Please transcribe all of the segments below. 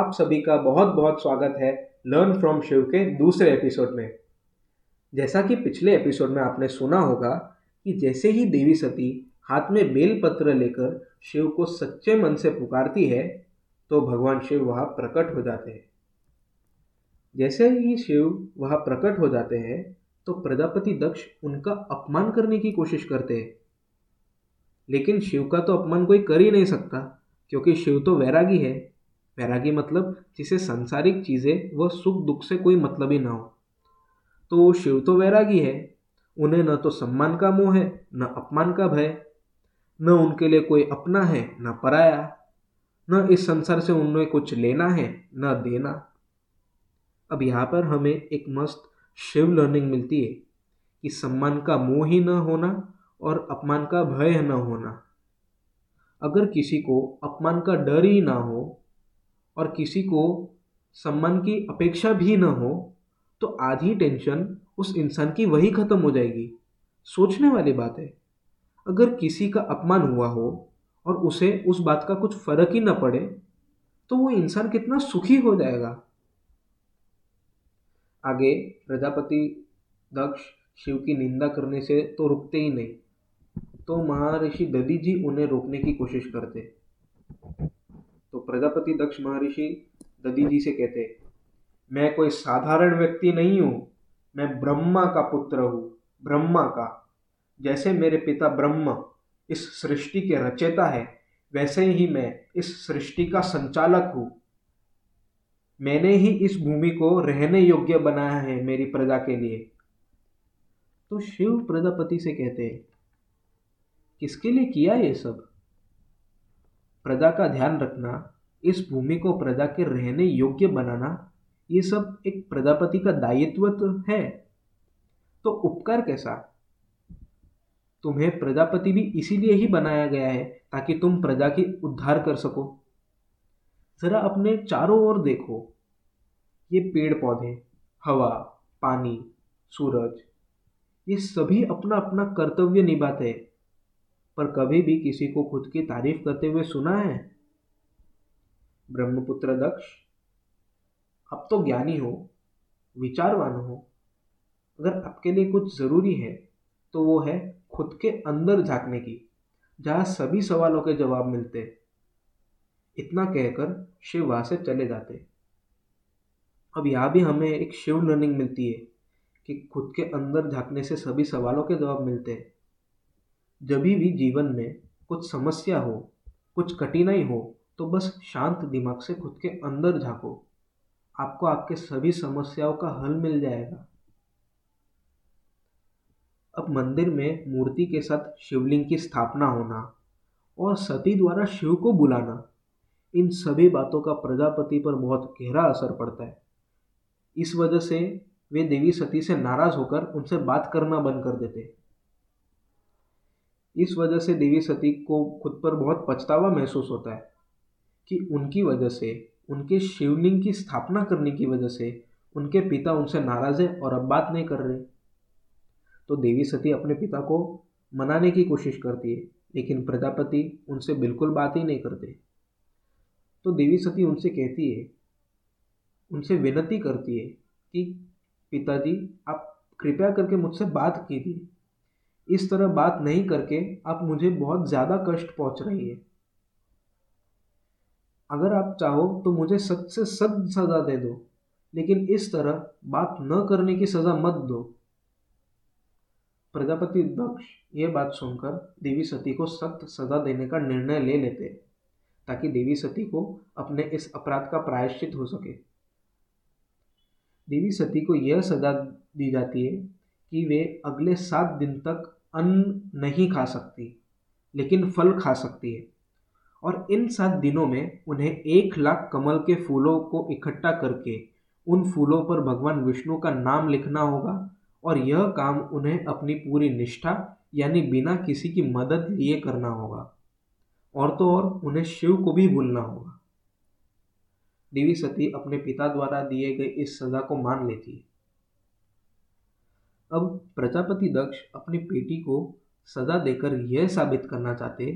आप सभी का बहुत बहुत स्वागत है लर्न फ्रॉम शिव के दूसरे एपिसोड में। जैसा कि पिछले एपिसोड में आपने सुना होगा कि जैसे ही देवी सती हाथ में बेलपत्र लेकर शिव को सच्चे मन से पुकारती है तो भगवान शिव वहाँ प्रकट हो जाते हैं। जैसे ही शिव वहाँ प्रकट हो जाते हैं तो प्रजापति दक्ष उनका अपमान करने की कोशिश करते हैं, लेकिन शिव का तो अपमान कोई कर ही नहीं सकता क्योंकि शिव तो वैरागी है। वैरागी मतलब जिसे सांसारिक चीज़ें व सुख दुख से कोई मतलब ही ना हो। तो शिव तो वैरागी है, उन्हें न तो सम्मान का मोह है, न अपमान का भय, न उनके लिए कोई अपना है न पराया, न इस संसार से उन्हें कुछ लेना है न देना। अब यहाँ पर हमें एक मस्त शिव लर्निंग मिलती है कि सम्मान का मोह ही न होना और अपमान का भय न होना। अगर किसी को अपमान का डर ही ना हो और किसी को सम्मान की अपेक्षा भी न हो तो आधी टेंशन उस इंसान की वही ख़त्म हो जाएगी। सोचने वाली बात है। अगर किसी का अपमान हुआ हो और उसे उस बात का कुछ फर्क ही न पड़े तो वो इंसान कितना सुखी हो जाएगा। आगे प्रजापति दक्ष शिव की निंदा करने से तो रुकते ही नहीं, तो महर्षि दधीचि उन्हें रोकने की कोशिश करते। तो प्रजापति दक्ष महर्षि दधीचि से कहते, मैं कोई साधारण व्यक्ति नहीं हूँ, मैं ब्रह्मा का पुत्र हूँ। ब्रह्मा का, जैसे मेरे पिता ब्रह्म इस सृष्टि के रचयिता है वैसे ही मैं इस सृष्टि का संचालक हूँ। मैंने ही इस भूमि को रहने योग्य बनाया है मेरी प्रजा के लिए। तो शिव प्रजापति से कहते हैं, किसके लिए किया ये सब? प्रजा का ध्यान रखना, इस भूमि को प्रजा के रहने योग्य बनाना, ये सब एक प्रजापति का दायित्व तो है। तो उपकार कैसा? तुम्हें प्रजापति भी इसीलिए ही बनाया गया है ताकि तुम प्रजा की उद्धार कर सको। जरा अपने चारों ओर देखो, ये पेड़ पौधे, हवा, पानी, सूरज, ये सभी अपना अपना कर्तव्य निभाते हैं, पर कभी भी किसी को खुद की तारीफ करते हुए सुना है? ब्रह्मपुत्र दक्ष, आप तो ज्ञानी हो, विचारवान हो। अगर आपके लिए कुछ ज़रूरी है तो वो है खुद के अंदर झांकने की, जहाँ सभी सवालों के जवाब मिलते। इतना कहकर शिव वहाँ से चले जाते। अब यहाँ भी हमें एक शिव लर्निंग मिलती है कि खुद के अंदर झांकने से सभी सवालों के जवाब मिलते हैं। जब भी जीवन में कुछ समस्या हो, कुछ कठिनाई हो, तो बस शांत दिमाग से खुद के अंदर झांको, आपको आपके सभी समस्याओं का हल मिल जाएगा। अब मंदिर में मूर्ति के साथ शिवलिंग की स्थापना होना और सती द्वारा शिव को बुलाना, इन सभी बातों का प्रजापति पर बहुत गहरा असर पड़ता है। इस वजह से वे देवी सती से नाराज़ होकर उनसे बात करना बंद कर देते। इस वजह से देवी सती को खुद पर बहुत पछतावा महसूस होता है कि उनकी वजह से, उनके शिवलिंग की स्थापना करने की वजह से उनके पिता उनसे नाराज़ है और अब बात नहीं कर रहे। तो देवी सती अपने पिता को मनाने की कोशिश करती है, लेकिन प्रजापति उनसे बिल्कुल बात ही नहीं करते। तो देवी सती उनसे कहती है, उनसे विनती करती है कि पिताजी आप कृपया करके मुझसे बात कीजिए, इस तरह बात नहीं करके आप मुझे बहुत ज़्यादा कष्ट पहुंच रही है। अगर आप चाहो तो मुझे सख्त से सख्त सज़ा दे दो, लेकिन इस तरह बात न करने की सज़ा मत दो। प्रजापति दक्ष ये बात सुनकर देवी सती को सख्त सज़ा देने का निर्णय ले लेते ताकि देवी सती को अपने इस अपराध का प्रायश्चित हो सके। देवी सती को यह सज़ा दी जाती है कि वे अगले 7 दिन तक अन्न नहीं खा सकती, लेकिन फल खा सकती है, और इन 7 दिनों में उन्हें 1 लाख कमल के फूलों को इकट्ठा करके उन फूलों पर भगवान विष्णु का नाम लिखना होगा, और यह काम उन्हें अपनी पूरी निष्ठा यानी बिना किसी की मदद लिए करना होगा, और तो और उन्हें शिव को भी भूलना होगा। देवी सती अपने पिता द्वारा दिए गए इस सज़ा को मान लेती है। अब प्रजापति दक्ष अपनी बेटी को सज़ा देकर यह साबित करना चाहते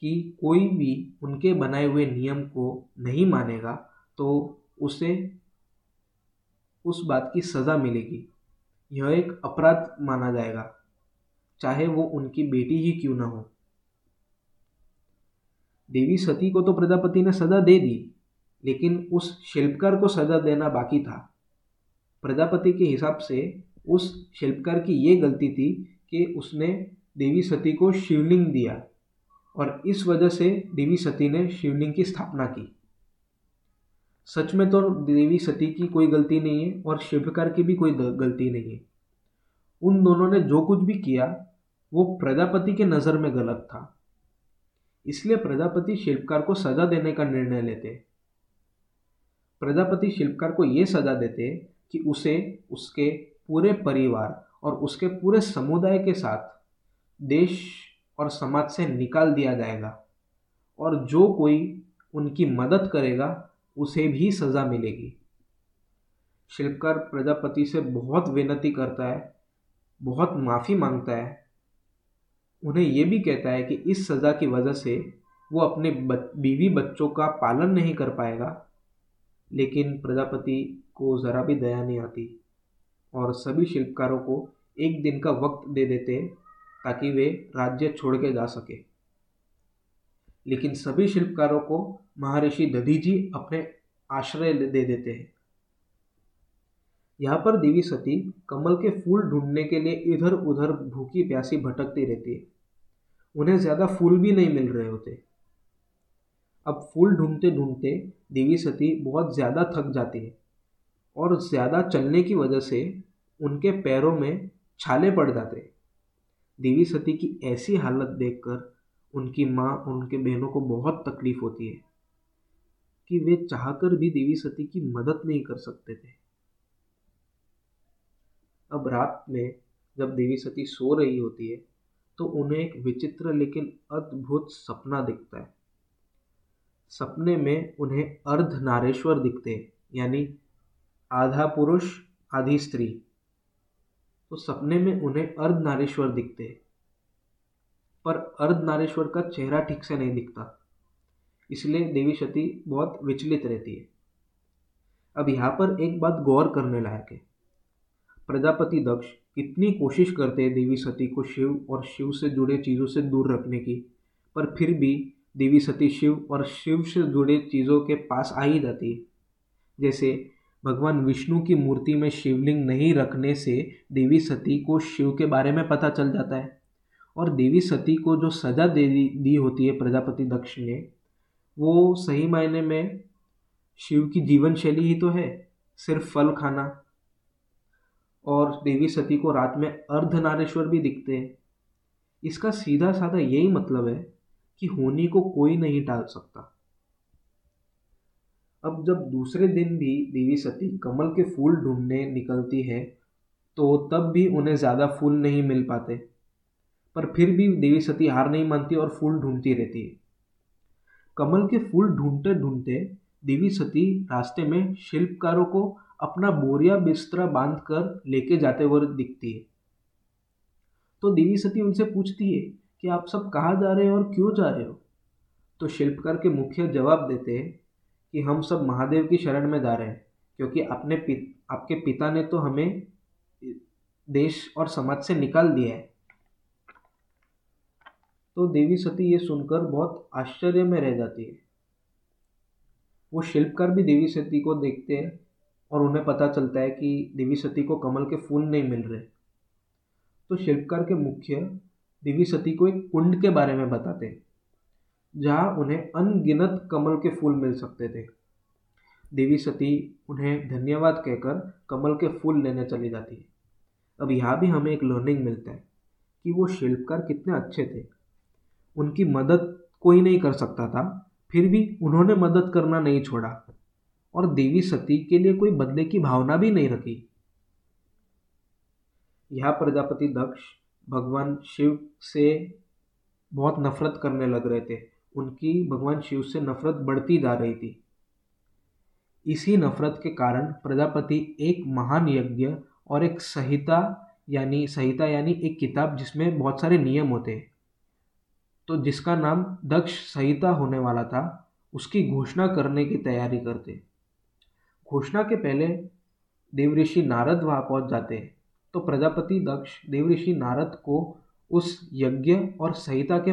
कि कोई भी उनके बनाए हुए नियम को नहीं मानेगा तो उसे उस बात की सज़ा मिलेगी, यह एक अपराध माना जाएगा, चाहे वो उनकी बेटी ही क्यों ना हो। देवी सती को तो प्रजापति ने सजा दे दी, लेकिन उस शिल्पकार को सजा देना बाकी था। प्रजापति के हिसाब से उस शिल्पकार की ये गलती थी कि उसने देवी सती को शिवलिंग दिया और इस वजह से देवी सती ने शिवलिंग की स्थापना की। सच में तो देवी सती की कोई गलती नहीं है और शिल्पकार की भी कोई गलती नहीं है। उन दोनों ने जो कुछ भी किया वो प्रजापति के नज़र में गलत था, इसलिए प्रजापति शिल्पकार को सजा देने का निर्णय लेते। प्रजापति शिल्पकार को ये सजा देते कि उसे उसके पूरे परिवार और उसके पूरे समुदाय के साथ देश और समाज से निकाल दिया जाएगा और जो कोई उनकी मदद करेगा उसे भी सज़ा मिलेगी। शिल्पकार प्रजापति से बहुत विनती करता है, बहुत माफ़ी मांगता है, उन्हें यह भी कहता है कि इस सज़ा की वजह से वो अपने बीवी बच्चों का पालन नहीं कर पाएगा। लेकिन प्रजापति को ज़रा भी दया नहीं आती और सभी शिल्पकारों को एक दिन का वक्त दे देते ताकि वे राज्य छोड़ के जा सके। लेकिन सभी शिल्पकारों को महर्षि दधीचि अपने आश्रय दे देते हैं। यहाँ पर देवी सती कमल के फूल ढूंढने के लिए इधर उधर भूखी प्यासी भटकती रहती है, उन्हें ज़्यादा फूल भी नहीं मिल रहे होते। अब फूल ढूंढते ढूंढते देवी सती बहुत ज़्यादा थक जाती है और ज़्यादा चलने की वजह से उनके पैरों में छाले पड़ जाते। देवी सती की ऐसी हालत देखकर उनकी माँ उनके बहनों को बहुत तकलीफ़ होती है कि वे चाहकर भी देवी सती की मदद नहीं कर सकते थे। अब रात में जब देवी सती सो रही होती है तो उन्हें एक विचित्र लेकिन अद्भुत सपना दिखता है। सपने में उन्हें अर्धनारेश्वर दिखते हैं, यानी आधा पुरुष आधी स्त्री। तो सपने में उन्हें अर्धनारेश्वर दिखते हैं, पर अर्धनारेश्वर का चेहरा ठीक से नहीं दिखता, इसलिए देवी सती बहुत विचलित रहती है। अब यहाँ पर एक बात गौर करने लायक है, प्रजापति दक्ष कितनी कोशिश करते हैं देवी सती को शिव और शिव से जुड़े चीज़ों से दूर रखने की, पर फिर भी देवी सती शिव और शिव से जुड़े चीज़ों के पास आ ही जाती है। जैसे भगवान विष्णु की मूर्ति में शिवलिंग नहीं रखने से देवी सती को शिव के बारे में पता चल जाता है और देवी सती को जो सज़ा दी होती है प्रजापति दक्ष ने, वो सही मायने में शिव की जीवन शैली ही तो है, सिर्फ फल खाना। और देवी सती को रात में अर्धनारेश्वर भी दिखते हैं। इसका सीधा साधा यही मतलब है कि होनी को कोई नहीं टाल सकता। अब जब दूसरे दिन भी देवी सती कमल के फूल ढूंढने निकलती है तो तब भी उन्हें ज़्यादा फूल नहीं मिल पाते, पर फिर भी देवी सती हार नहीं मानती और फूल ढूंढती रहती है। कमल के फूल ढूंढते ढूंढते देवी सती रास्ते में शिल्पकारों को अपना बोरिया बिस्तरा बांध कर लेके जाते हुए दिखती है। तो देवी सती उनसे पूछती है कि आप सब कहाँ जा रहे हो और क्यों जा रहे हो। तो शिल्पकार के मुखिया जवाब देते हैं कि हम सब महादेव की शरण में जा रहे हैं, क्योंकि आपके पिता ने तो हमें देश और समाज से निकाल दिया है। तो देवी सती ये सुनकर बहुत आश्चर्य में रह जाती है। वो शिल्पकार भी देवी सती को देखते हैं और उन्हें पता चलता है कि देवी सती को कमल के फूल नहीं मिल रहे। तो शिल्पकार के मुखिया देवी सती को एक कुंड के बारे में बताते जहाँ उन्हें अनगिनत कमल के फूल मिल सकते थे। देवी सती उन्हें धन्यवाद कहकर कमल के फूल लेने चली जाती है। अब यहाँ भी हमें एक लर्निंग मिलता है कि वो शिल्पकार कितने अच्छे थे। उनकी मदद कोई नहीं कर सकता था, फिर भी उन्होंने मदद करना नहीं छोड़ा और देवी सती के लिए कोई बदले की भावना भी नहीं रखी। यह प्रजापति दक्ष भगवान शिव से बहुत नफरत करने लग रहे थे, उनकी भगवान शिव से नफरत बढ़ती जा रही थी। इसी नफरत के कारण प्रजापति एक महान यज्ञ और एक संहिता यानी एक किताब जिसमें बहुत सारे नियम होते हैं, तो जिसका नाम दक्ष संहिता होने वाला था, उसकी घोषणा करने की तैयारी करते। घोषणा के पहले देवऋषि नारद वहाँ पहुँच जाते हैं। तो प्रजापति दक्ष देवऋषि नारद को उस यज्ञ और संहिता के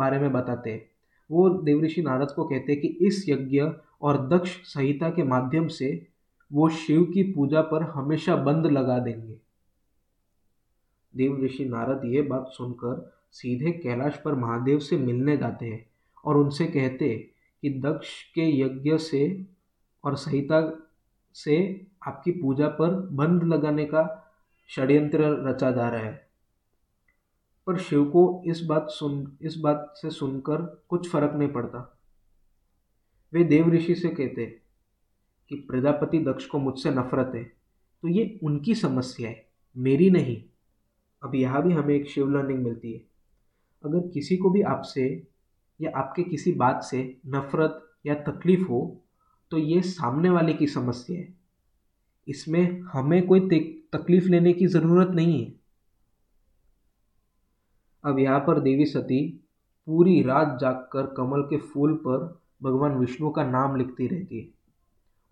बारे में बताते हैं। वो देवऋषि नारद को कहते हैं कि इस यज्ञ और दक्ष संहिता के माध्यम से वो शिव की पूजा पर हमेशा बंद लगा देंगे। देवऋषि नारद ये बात सुनकर सीधे कैलाश पर महादेव से मिलने जाते हैं और उनसे कहते हैं कि दक्ष के यज्ञ से और संहिता से आपकी पूजा पर बंद लगाने का षड्यंत्र रचा जा रहा है। पर शिव को इस बात से सुनकर कुछ फर्क नहीं पड़ता। वे देवऋषि से कहते हैं कि प्रजापति दक्ष को मुझसे नफरत है, तो ये उनकी समस्या है, मेरी नहीं। अब यहाँ भी हमें एक शिव लर्निंग मिलती है। अगर किसी को भी आपसे या आपके किसी बात से नफरत या तकलीफ हो तो ये सामने वाले की समस्या है, इसमें हमें कोई तकलीफ लेने की ज़रूरत नहीं है। अब यहाँ पर देवी सती पूरी रात जागकर कमल के फूल पर भगवान विष्णु का नाम लिखती रहती है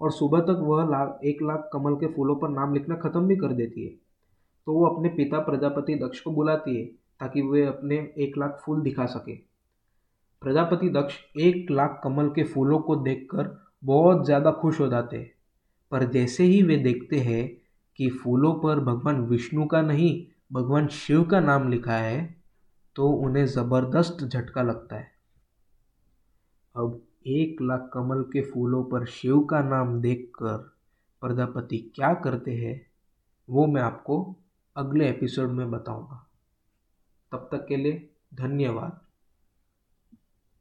और सुबह तक वह 1,00,000 कमल के फूलों पर नाम लिखना ख़त्म भी कर देती है। तो वो अपने पिता प्रजापति दक्ष को बुलाती है ताकि वे अपने 1,00,000 फूल दिखा सके। प्रजापति दक्ष 1,00,000 कमल के फूलों को देखकर बहुत ज़्यादा खुश हो जाते हैं। पर जैसे ही वे देखते हैं कि फूलों पर भगवान विष्णु का नहीं भगवान शिव का नाम लिखा है तो उन्हें ज़बरदस्त झटका लगता है। अब 1,00,000 कमल के फूलों पर शिव का नाम देखकर प्रजापति क्या करते हैं वो मैं आपको अगले एपिसोड में बताऊंगा। तब तक के लिए धन्यवाद।